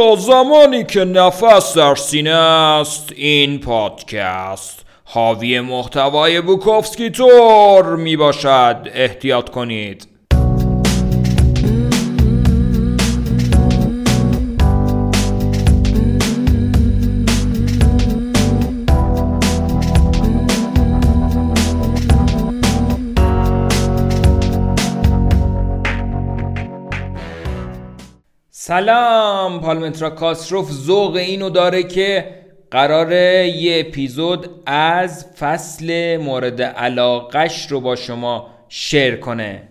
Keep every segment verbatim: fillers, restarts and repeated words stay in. تا زمانی که نفس در سینه است، این پادکست حاوی محتوای بوکوفسکی تور می باشد. احتیاط کنید. سلام، پالمترا کاسروف ذوق اینو داره که قراره یه اپیزود از فصل مورد علاقش رو با شما شیر کنه.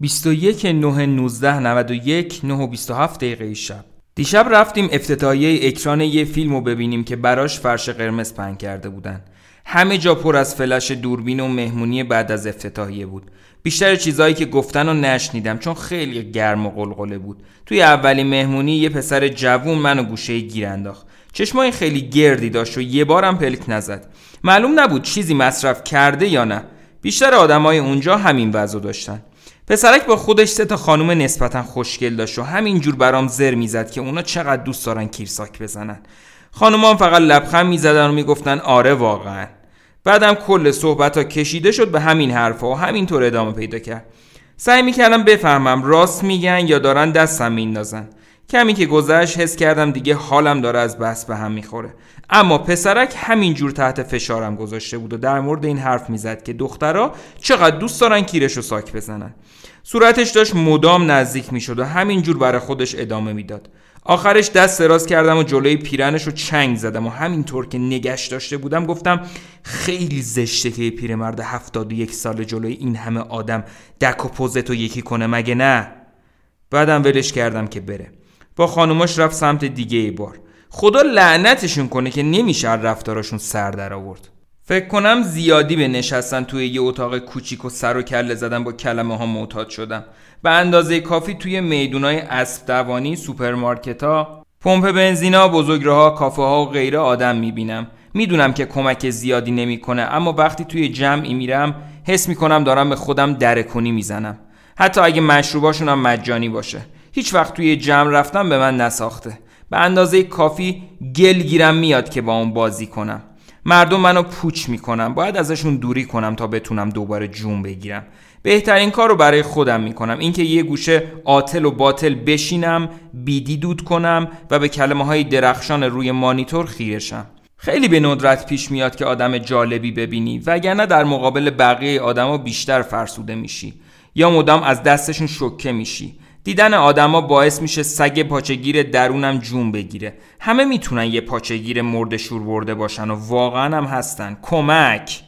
بیست و یک نه نوزده نود و یک، نه و بیست و هفت دقیقه شب. دیشب رفتیم افتتاحیه اکران یه فیلمو ببینیم که براش فرش قرمز پهن کرده بودن. همه جا پر از فلش دوربین و مهمونی بعد از افتتاحیه بود. بیشتر چیزایی که گفتن رو نشنیدم چون خیلی گرم و قلقله بود. توی اولین مهمونی یه پسر جوون منو گوشه گیر انداخت. چشمای خیلی گردی داشت و یه بارم پلک نزد. معلوم نبود چیزی مصرف کرده یا نه. بیشتر آدمای اونجا همین وضعو داشتن. پسرک با خودش سه تا خانم نسبتا خوشگل داشت و همینجور برام زر میزد که اونا چقدر دوست دارن کیرساک بزنن. خانوما هم فقط لبخند میزدن و میگفتن آره واقعا. بعدم کل صحبت ها کشیده شد به همین حرفا و همینطور ادامه پیدا کرد. سعی میکردم بفهمم راست میگن یا دارن دستم میندازن. کمی که گذشت حس کردم دیگه حالم داره از بس به هم میخوره. اما پسرک همینجور تحت فشارم گذاشته بود و در مورد این حرف میزد که دخترها چقدر دوست دارن کیرشو ساک بزنن. صورتش داشت مدام نزدیک میشد و همینجور برای خودش ادامه میداد. آخرش دست دراز کردم و جلوی پیرنشو چنگ زدم و همینطور که نگش داشته بودم گفتم خیلی زشته که پیرمرد هفتاد و یک سال جلوی این همه آدم دک و پوزتو یکی کنه، مگه نه؟ بعدم ولش کردم که بره. با خانوماش رفت سمت دیگه ای بار. خدا لعنتشون کنه که نمیشه رفتاراشون سر در آورد. فکر کنم زیادی به نشستن توی یه اتاق کوچیک و سر و کله زدن با کلمه ها معتاد شدم. به اندازه کافی توی میدونای اسب دوانی، سوپرمارکت‌ها، پمپ بنزینا، بزرگراها، کافه ها و غیره آدم میبینم. میدونم که کمک زیادی نمیکنه، اما وقتی توی جمعی میرم حس میکنم دارم به خودم درکونی میزنم. حتی اگه مشروباشون هم مجانی باشه. هیچ وقت توی جمع رفتم به من نساخته. به اندازه کافی گل گیرم میاد که با اون بازی کنم. مردم منو پوچ میکنم. باید ازشون دوری کنم تا بتونم دوباره جون بگیرم. بهترین کار رو برای خودم میکنم. اینکه یه گوشه عاطل و باطل بشینم، بیدی دود کنم و به کلمه های درخشان روی مانیتور خیره شم. خیلی به ندرت پیش میاد که آدم جالبی ببینی، وگرنه در مقابل بقیه آدما بیشتر فرسوده میشی یا مدام از دستشون شوکه میشی. دیدن آدما باعث میشه سگ پاچه‌گیر درونم جون بگیره. همه میتونن یه پاچه‌گیر مرده شور برده باشن و واقعا هم هستن. کمک.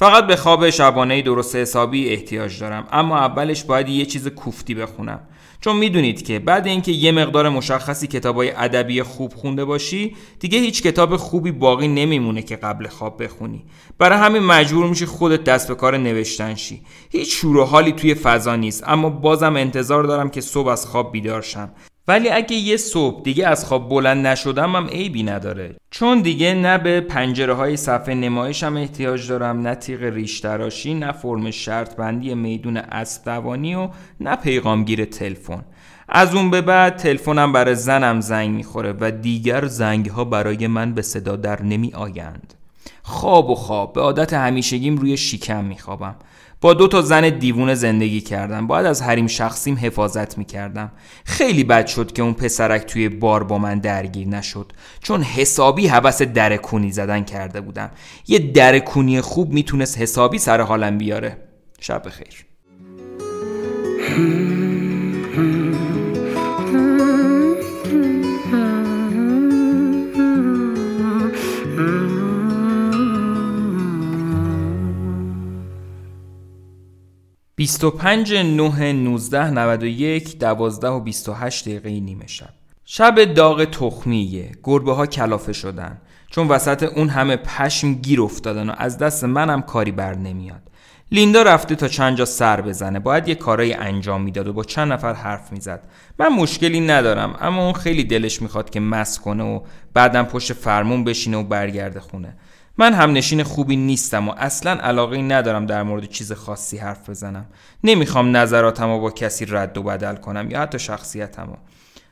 فقط به خواب شبانه درست حسابی احتیاج دارم، اما اولش باید یه چیز کوفتی بخونم. چون میدونید که بعد اینکه یه مقدار مشخصی کتابای ادبی خوب خونده باشی، دیگه هیچ کتاب خوبی باقی نمیمونه که قبل خواب بخونی. برای همین مجبور میشی خودت دست به کار نوشتن شی. هیچ شور و حالی توی فضا نیست، اما بازم انتظار دارم که صبح از خواب بیدار شم. ولی اگه یه صبح دیگه از خواب بلند نشدم هم عیبی نداره، چون دیگه نه به پنجره های صفحه نمایشم احتیاج دارم، نه تیغ ریش تراشی، نه فرم شرط بندی میدون اسب دوانی و نه پیغامگیر تلفن. از اون به بعد تلفنم برای زنم زنگ میخوره و دیگر زنگ ها برای من به صدا در نمی آیند. خواب و خواب به عادت همیشگیم روی شیکم میخوابم. با دو تا زن دیوونه زندگی کردم. باید از حریم شخصیم حفاظت میکردم. خیلی بد شد که اون پسرک توی بار با من درگیر نشد، چون حسابی هوس درکونی زدن کرده بودم. یه درکونی خوب میتونست حسابی سر حالم بیاره. شب بخیر. بیست و پنج نه نوزده نود و یک، دوازده و بیست و هشت دقیقه نیمه شب. شب داغ تخمیه. گربه ها کلافه شدن، چون وسط اون همه پشم گیر افتادن و از دست منم کاری بر نمیاد. لیندا رفته تا چند جا سر بزنه. باید یه کارایی انجام میداد و با چند نفر حرف میزد. من مشکلی ندارم، اما اون خیلی دلش میخواد که مست کنه و بعدم پشت فرمون بشینه و برگرده خونه. من هم نشین خوبی نیستم و اصلا علاقه‌ای ندارم در مورد چیز خاصی حرف بزنم. نمیخوام نظراتمو با کسی رد و بدل کنم یا حتی شخصیتمو.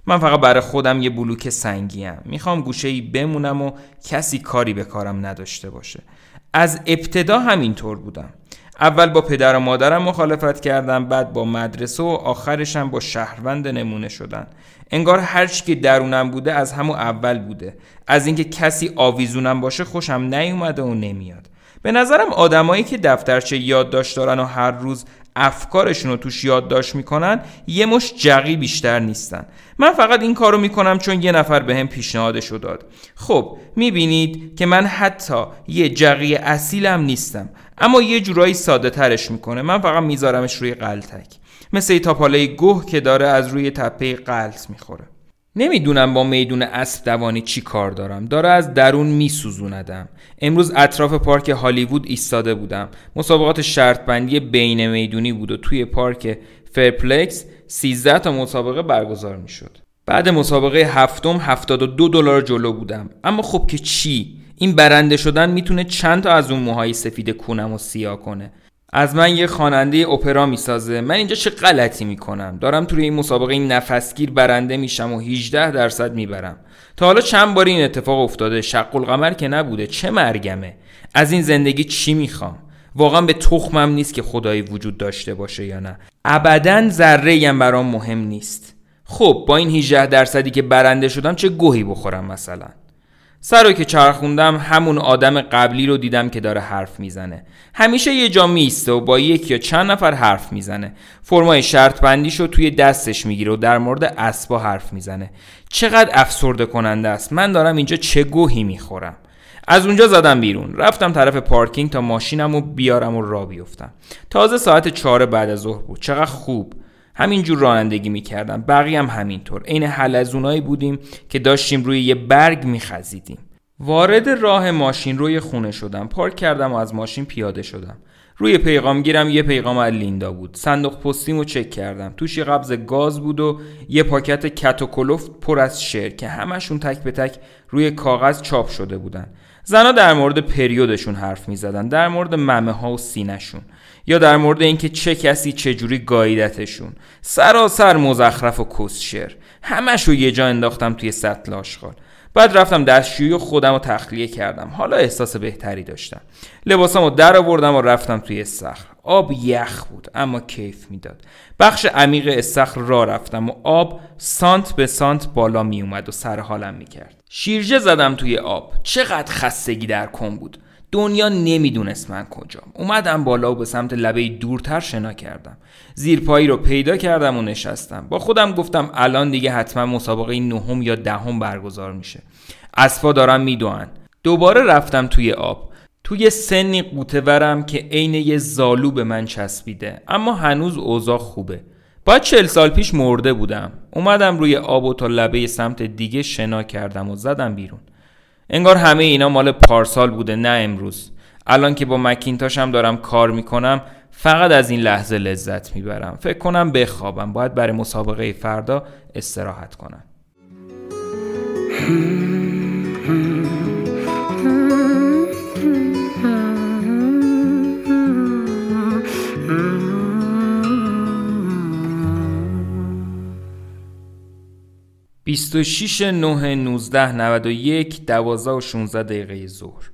من فقط برای خودم یه بلوک سنگیم. میخوام گوشه‌ای بمونم و کسی کاری به کارم نداشته باشه. از ابتدا همینطور بودم. اول با پدر و مادرم مخالفت کردم، بعد با مدرسه و آخرشم با شهروند نمونه شدن. انگار هر چی که درونم بوده از همون اول بوده. از اینکه کسی آویزونم باشه خوشم نیومده و نمیاد. به نظرم آدمایی که دفترچه یادداشت دارن و هر روز افکارشون رو توش یادداشت میکنن یه مش جقی بیشتر نیستن. من فقط این کارو میکنم چون یه نفر بهم پیشنهادشو داد. خب میبینید که من حتی یه جقی اصیلم نیستم، اما یه جورایی ساده ترش میکنه. من فقط میذارمش روی قلتک، مثل یه تاپاله گوه که داره از روی تپه قلت میخوره. نمیدونم با میدون اسب دوانی چی کار دارم. داره از درون میسوزوندم. امروز اطراف پارک هالیوود ایستاده بودم. مسابقات شرط بندی بین میدونی بود و توی پارک فرپلکس سیزده تا مسابقه برگزار میشد. بعد مسابقه هفتم هفتاد و دو دلار جلو بودم. اما خب که چی؟ این برنده شدن میتونه چند تا از اون موهای سفید کونم رو سیاه کنه. از من یه خواننده اپرا میسازه. من اینجا چه غلطی میکنم؟ دارم توی این مسابقه این نفسگیر برنده میشم و هجده درصد میبرم. تا حالا چند بار این اتفاق افتاده؟ شق القمر که نبوده. چه مرگمه؟ از این زندگی چی میخوام؟ واقعا به تخمم نیست که خدایی وجود داشته باشه یا نه. ابداً ذره‌ای هم برام مهم نیست. خب با این هجده درصدی که برنده شدم چه گوهی بخورم مثلا؟ سرو که چرخوندم همون آدم قبلی رو دیدم که داره حرف میزنه. همیشه یه جا میسته و با یک یا چند نفر حرف میزنه. فرمای شرط بندیشو توی دستش میگیره و در مورد اسبا حرف میزنه. چقدر افسرده کننده است. من دارم اینجا چه گوهی میخورم؟ از اونجا زدم بیرون. رفتم طرف پارکینگ تا ماشینمو بیارم و راه بیفتم. تازه ساعت چهار بعد از ظهر بود. چقدر خوب همینجور رانندگی میکردم. بقیه هم همینطور. این حلزونایی بودیم که داشتیم روی یه برگ میخزیدیم. وارد راه ماشین روی خونه شدم. پارک کردم و از ماشین پیاده شدم. روی پیغامگیرم یه پیغام از لیندا بود. صندوق پستیمو چک کردم. توش یه قبض گاز بود و یه پاکت کت و کلفت پر از شعر که همشون تک به تک روی کاغذ چاپ شده بودن. زنا در مورد پریودشون حرف میزدن، در مورد ممه ها و سینه‌شون، یا در مورد اینکه چه کسی چه جوری گاییدتشون. سراسر مزخرف و کسشر. همشو یه جا انداختم توی سطل آشغال. بعد رفتم دستشویی و خودم رو تخلیه کردم. حالا احساس بهتری داشتم. لباسامو در آوردم و رفتم توی استخر. آب یخ بود اما کیف میداد. بخش عمیق استخر را رفتم و آب سانت به سانت بالا می اومد و سر حالم میکرد. شیرجه زدم توی آب. چقدر خستگی در کم بود. دنیا نمیدونست من کجام. اومدم بالا و به سمت لبه دورتر شنا کردم. زیرپایی رو پیدا کردم و نشستم. با خودم گفتم الان دیگه حتما مسابقه نهم یا دهم برگزار میشه. اسبا دارن میدوئن. دوباره رفتم توی آب. توی سنی قوطه ورم که عین یه زالو به من چسبیده، اما هنوز اوضاع خوبه. باید چهل سال پیش مرده بودم. اومدم روی آب و تا لبه سمت دیگه شنا کردم و زدم بیرون. انگار همه اینا مال پارسال بوده نه امروز. الان که با مکینتاشم دارم کار میکنم فقط از این لحظه لذت میبرم. فکر کنم بخوابم. باید برای مسابقه فردا استراحت کنم. بیست و شش نه نوزده نود و یک دوازده و شانزده دقیقه ظهر.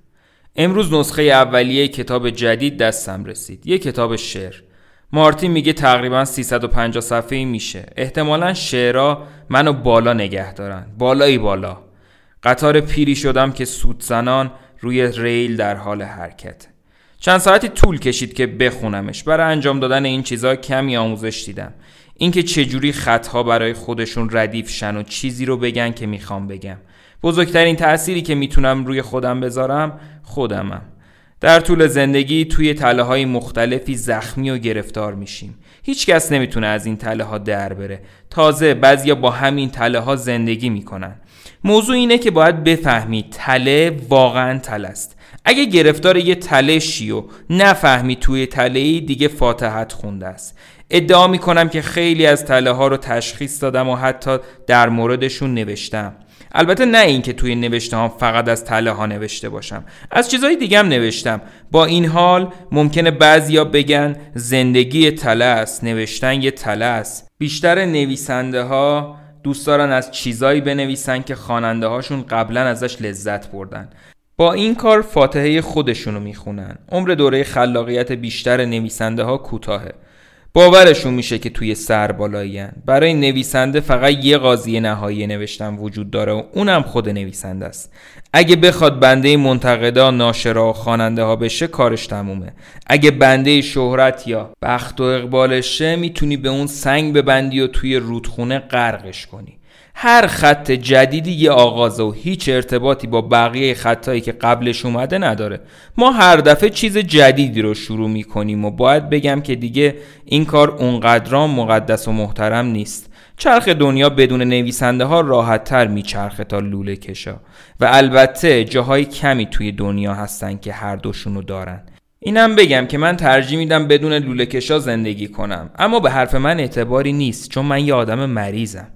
امروز نسخه اولیه کتاب جدید دستم رسید. یه کتاب شعر. مارتین میگه تقریبا سیصد و پنجاه صفحه‌ای میشه. احتمالاً شعرها منو بالا نگه دارن. بالایی بالا. قطار پیری شدم که سودزنان روی ریل در حال حرکته. چند ساعتی طول کشید که بخونمش. برای انجام دادن این چیزا کمی آموزش دیدم. اینکه چجوری خطها برای خودشون ردیف شن و چیزی رو بگن که میخوام بگم. بزرگترین تأثیری که میتونم روی خودم بذارم خودمم. در طول زندگی توی تله‌های مختلفی زخمی و گرفتار میشیم. هیچ کس نمیتونه از این تله‌ها در بره. تازه بعضیا با همین تله‌ها زندگی میکنن. موضوع اینه که باید بفهمی تله واقعا تله است. اگه گرفتار یه تله شی و نفهمی توی تله‌ای دیگه فاتحت خونده است. ادعا می کنم که خیلی از تله ها رو تشخیص دادم و حتی در موردشون نوشتم. البته نه اینکه توی نوشته ها فقط از تله ها نوشته باشم، از چیزای دیگه هم نوشتم. با این حال ممکنه بعضیا بگن زندگی تله است، نوشتن یه تله است. بیشتر نویسنده ها دوست دارن از چیزایی بنویسن که خواننده هاشون قبلا ازش لذت بردن. با این کار فاتحه خودشونو میخونن. عمر دوره خلاقیت بیشتر نویسنده ها کوتاهه. باورشون میشه که توی سربالایی هن. برای نویسنده فقط یه قاضی نهایی نوشتن وجود داره و اونم خود نویسنده است. اگه بخواد بنده منتقدا، ناشرا و خواننده ها بشه کارش تمومه. اگه بنده شهرت یا بخت و اقبالشه، میتونی به اون سنگ ببندی و توی رودخونه غرقش کنی. هر خط جدیدی یه آغازه و هیچ ارتباطی با بقیه خطایی که قبلش اومده نداره. ما هر دفعه چیز جدیدی رو شروع میکنیم و باید بگم که دیگه این کار اونقدرام مقدس و محترم نیست. چرخ دنیا بدون نویسنده ها راحت تر میچرخه تا لوله کشا، و البته جاهای کمی توی دنیا هستن که هر دوشونو دارن. اینم بگم که من ترجیح میدم بدون لوله کشا زندگی کنم، اما به حرف من اعتباری نیست، چون من یه آدم مریضم.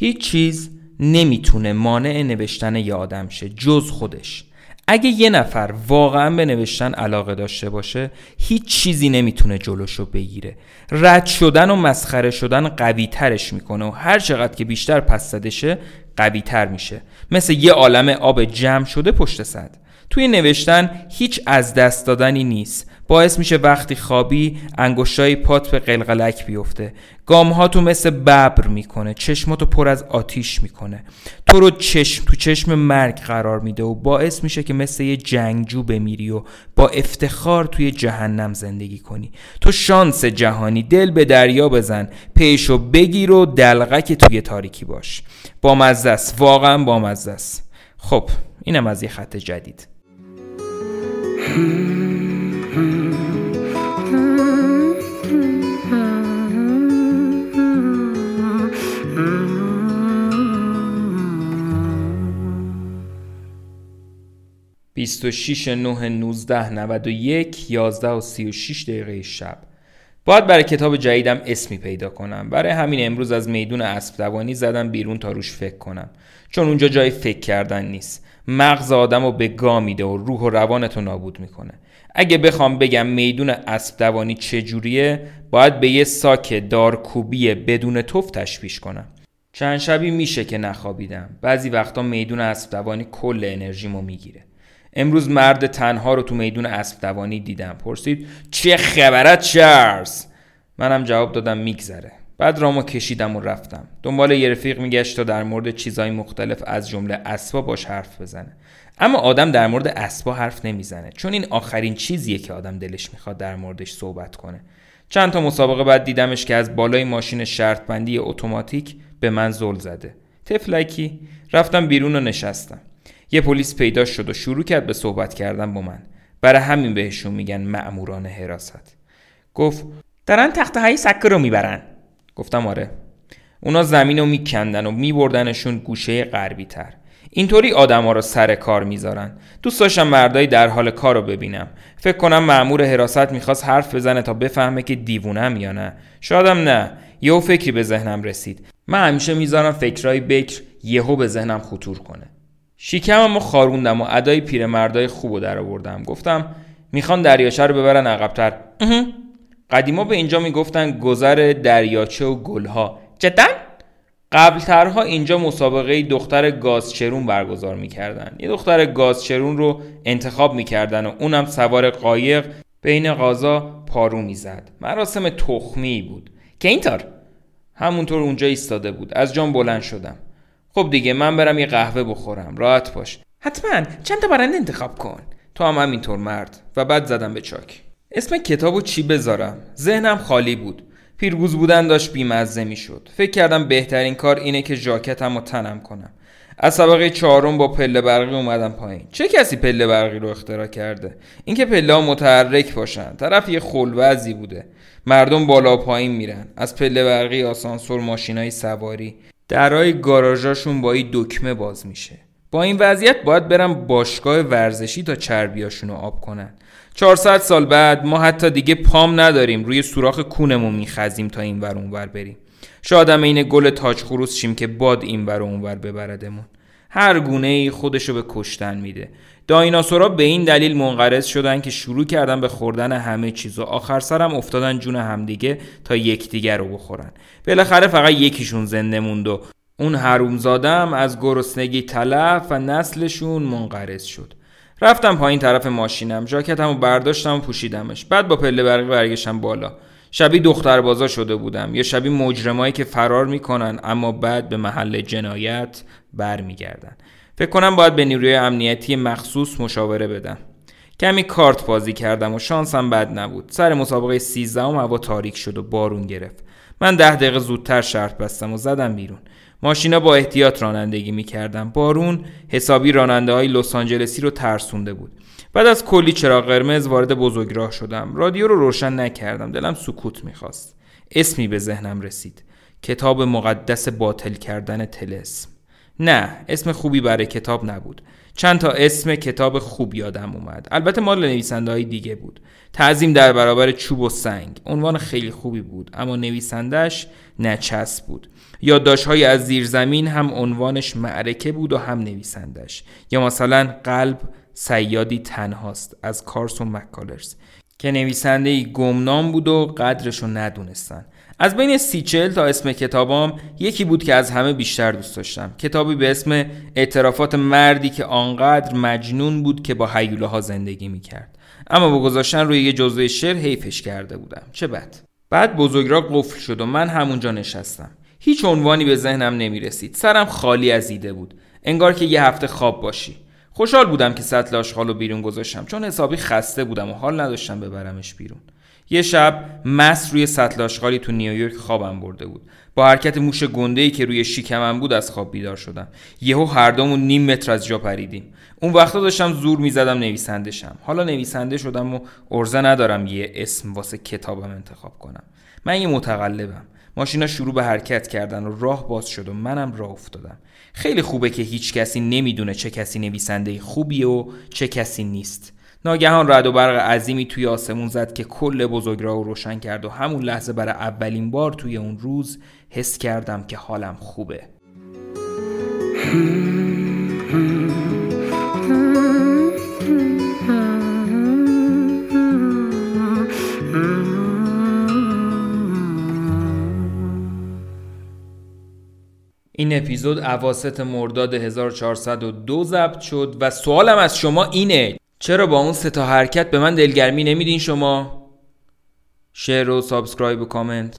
هیچ چیز نمیتونه مانع نوشتن یه آدم شه جز خودش. اگه یه نفر واقعا به نوشتن علاقه داشته باشه، هیچ چیزی نمیتونه جلوشو بگیره. رد شدن و مسخره شدن قوی ترش میکنه و هر چقدر که بیشتر پس زدشه قوی تر میشه، مثل یه عالمه آب جمع شده پشت سد. توی نوشتن هیچ از دست دادنی نیست. باعث میشه وقتی خوابی انگشتای پات به قلقلک بیفته، گامهاتو مثل ببر میکنه، چشماتو پر از آتیش میکنه، تو رو چشم تو چشم مرگ قرار میده و باعث میشه که مثل یه جنگجو بمیری و با افتخار توی جهنم زندگی کنی. تو شانس جهانی، دل به دریا بزن، پیشو بگیر و دلقک توی تاریکی باش. با مزه است، واقعا با مزه است. خب اینم از یه خط جدید. بیست و شش نه نوزده نود و یک یازده و سی و شش دقیقه شب. باید برای کتاب جدیدم اسمی پیدا کنم. برای همین امروز از میدون اسب دوانی زدم بیرون تا روش فکر کنم، چون اونجا جای فکر کردن نیست. مغز آدمو به گا میده و روح و روانتو نابود میکنه. اگه بخوام بگم میدون اسب دوانی چجوریه، باید به یه ساک دارکوبی بدون توف تشبیهش کنم. چند شبی میشه که نخوابیدم. بعضی وقتا میدون اسب دوانی کل انرژیمو میگیره. امروز مرد تنها رو تو میدون اسب دوانی دیدم. پرسید چه خبرت چرس؟ منم جواب دادم میگذره. بعد رامو کشیدم و رفتم. دنبال یه رفیق میگشت تا در مورد چیزهای مختلف از جمله اسبا باش حرف بزنه. اما آدم در مورد اسبا حرف نمیزنه، چون این آخرین چیزیه که آدم دلش میخواد در موردش صحبت کنه. چند تا مسابقه بعد دیدمش که از بالای ماشین شرط بندی اتوماتیک به من زل زده. تفلکی. رفتم بیرون و نشستم. یه پلیس پیدا شد و شروع کرد به صحبت کردن با من. برای همین بهشون میگن مأموران حراست. گفت دارن تخته های سکه رو میبرن. گفتم آره. اونا زمین رو میکندن و میبردنشون گوشه غربی تر. اینطوری آدما رو سر کار میذارن. دوست داشتم مردای در حال کار رو ببینم. فکر کنم مأمور حراست میخواست حرف بزنه تا بفهمه که دیوونم یا نه. شایدم نه. یهو فکری به ذهنم رسید. من همیشه میذارم فکرای بکر یهو به ذهنم خطور کنه. شیکممو خاروندم و ادای پیرمردای خوبو درآوردم. گفتم میخوان دریاچه رو ببرن عقب‌تر. قدیما به اینجا میگفتن گذر دریاچه و گلها. جدا؟ قبلترها اینجا مسابقه دختر گازچرون برگزار میکردن. یه دختر گازچرون رو انتخاب میکردن و اونم سوار قایق بین غازا پارو میزد. مراسم تخمی بود که اینطور همونطور اونجا ایستاده بود. از جام بلند شدم. خب دیگه من برم یه قهوه بخورم. راحت باش. حتما چند تا برنده انتخاب کن. تو هم همینطور مرد. و بعد زدم به چاک. اسم کتابو چی بذارم؟ ذهنم خالی بود. پیرگوز بودن داشت بیمزه میشد. فکر کردم بهترین کار اینه که ژاکتمو تنم کنم. از طبقه چهارم با پله برقی اومدم پایین. چه کسی پله برقی رو اختراع کرده؟ اینکه پله‌ها متحرک باشن. طرف یه خلوزی بوده. مردم بالا پایین میرن. از پله برقی، آسانسور، ماشینای سواری. درای گاراژاشون با این دکمه باز میشه. با این وضعیت باید برم باشگاه ورزشی تا چربیاشونو آب کنن. چهارصد سال بعد ما حتی دیگه پام نداریم، روی سوراخ کونمون میخزیم تا این ور اون ور بریم. شادم این گل تاج خروس شیم که باد این ور اون ور ببردمون. هر گونه‌ای خودشو به کشتن میده. دایناسورها به این دلیل منقرض شدن که شروع کردن به خوردن همه چیز و آخر سرم افتادن جون همدیگه تا یکدیگر رو بخورن. بالاخره فقط یکیشون زنده موند و اون حرومزاده هم از گرسنگی تلف و نسلشون منقرض شد. رفتم پایین طرف ماشینم، ژاکتمو برداشتم و پوشیدمش. بعد با پله برقی برگشتم بالا. شبیه دختربازا شده بودم یا شبیه مجرمایی که فرار میکنن اما بعد به محل جنایت برمیگردن. فکر کنم باید به نیروی امنیتی مخصوص مشاوره بدم. کمی کارت بازی کردم و شانسم بد نبود. سر مسابقه سیزدهم هوا تاریک شد و بارون گرفت. من ده دقیقه زودتر شرط بستم و زدم بیرون. ماشینا با احتیاط رانندگی میکردم. بارون حسابی راننده های لس آنجلسی رو ترسونده بود. بعد از کلی چراغ قرمز وارد بزرگراه شدم. رادیو رو روشن نکردم. دلم سکوت میخواست. اسمی به ذهنم رسید. کتاب مقدس باطل کردن طلسم. نه، اسم خوبی برای کتاب نبود. چند تا اسم کتاب خوب یادم اومد. البته مال نویسنده‌های دیگه بود. تعظیم در برابر چوب و سنگ. عنوان خیلی خوبی بود، اما نویسندش نچسب بود. یادداشت‌های از زیرزمین هم عنوانش معرکه بود و هم نویسندش. یا مثلا قلب صیادی تنهاست از کارسون مک‌کالرز که نویسنده‌ای گمنام بود و قدرش رو ندونستن. از بین سی چهل تا اسم کتابام یکی بود که از همه بیشتر دوست داشتم. کتابی به اسم اعترافات مردی که آنقدر مجنون بود که با هیولاها زندگی میکرد، اما با گذاشتن روی یه جزوه شعر حیفش کرده بودم. چه بد. بعد بزرگراه قفل شد و من همونجا نشستم. هیچ عنوانی به ذهنم نمیرسید. سرم خالی از ایده بود، انگار که یه هفته خواب باشی. خوشحال بودم که سطل آشغالو بیرون گذاشتم، چون حسابی خسته بودم و حال نداشتم ببرمش بیرون. یه شب مست روی سطل آشغالی تو نیویورک خوابم برده بود. با حرکت موش گنده‌ای که روی شکمم بود از خواب بیدار شدم. یهو هر دومون نیم متر از جا پریدیم. اون وقتا داشتم زور می‌زدم نویسنده شم. حالا نویسنده شدم و عرضه ندارم یه اسم واسه کتابم انتخاب کنم. من یه متقلبم. ماشینا شروع به حرکت کردن و راه باز شد و منم راه افتادم. خیلی خوبه که هیچ کسی نمیدونه چه کسی نویسنده خوبیه و چه کسی نیست. ناگهان رعد و برق عظیمی توی آسمون زد که کل بزرگراه رو روشن کرد و همون لحظه برای اولین بار توی اون روز حس کردم که حالم خوبه. این اپیزود اواسط مرداد هزار و چهارصد و دو ضبط شد و سوالم از شما اینه: چرا با اون سه تا حرکت به من دلگرمی نمیدین شما؟ شیر و سابسکرایب و کامنت.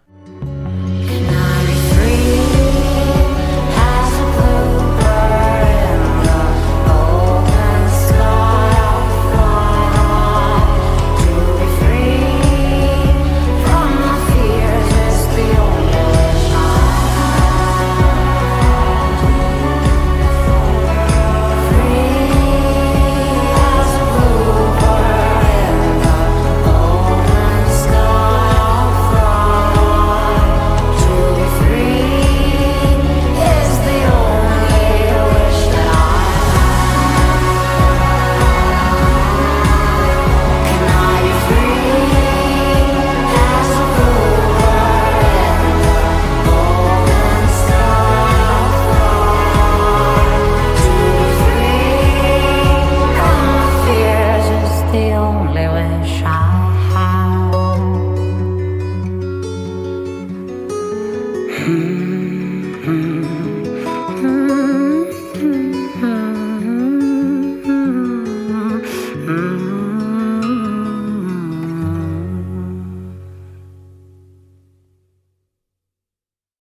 The only wish I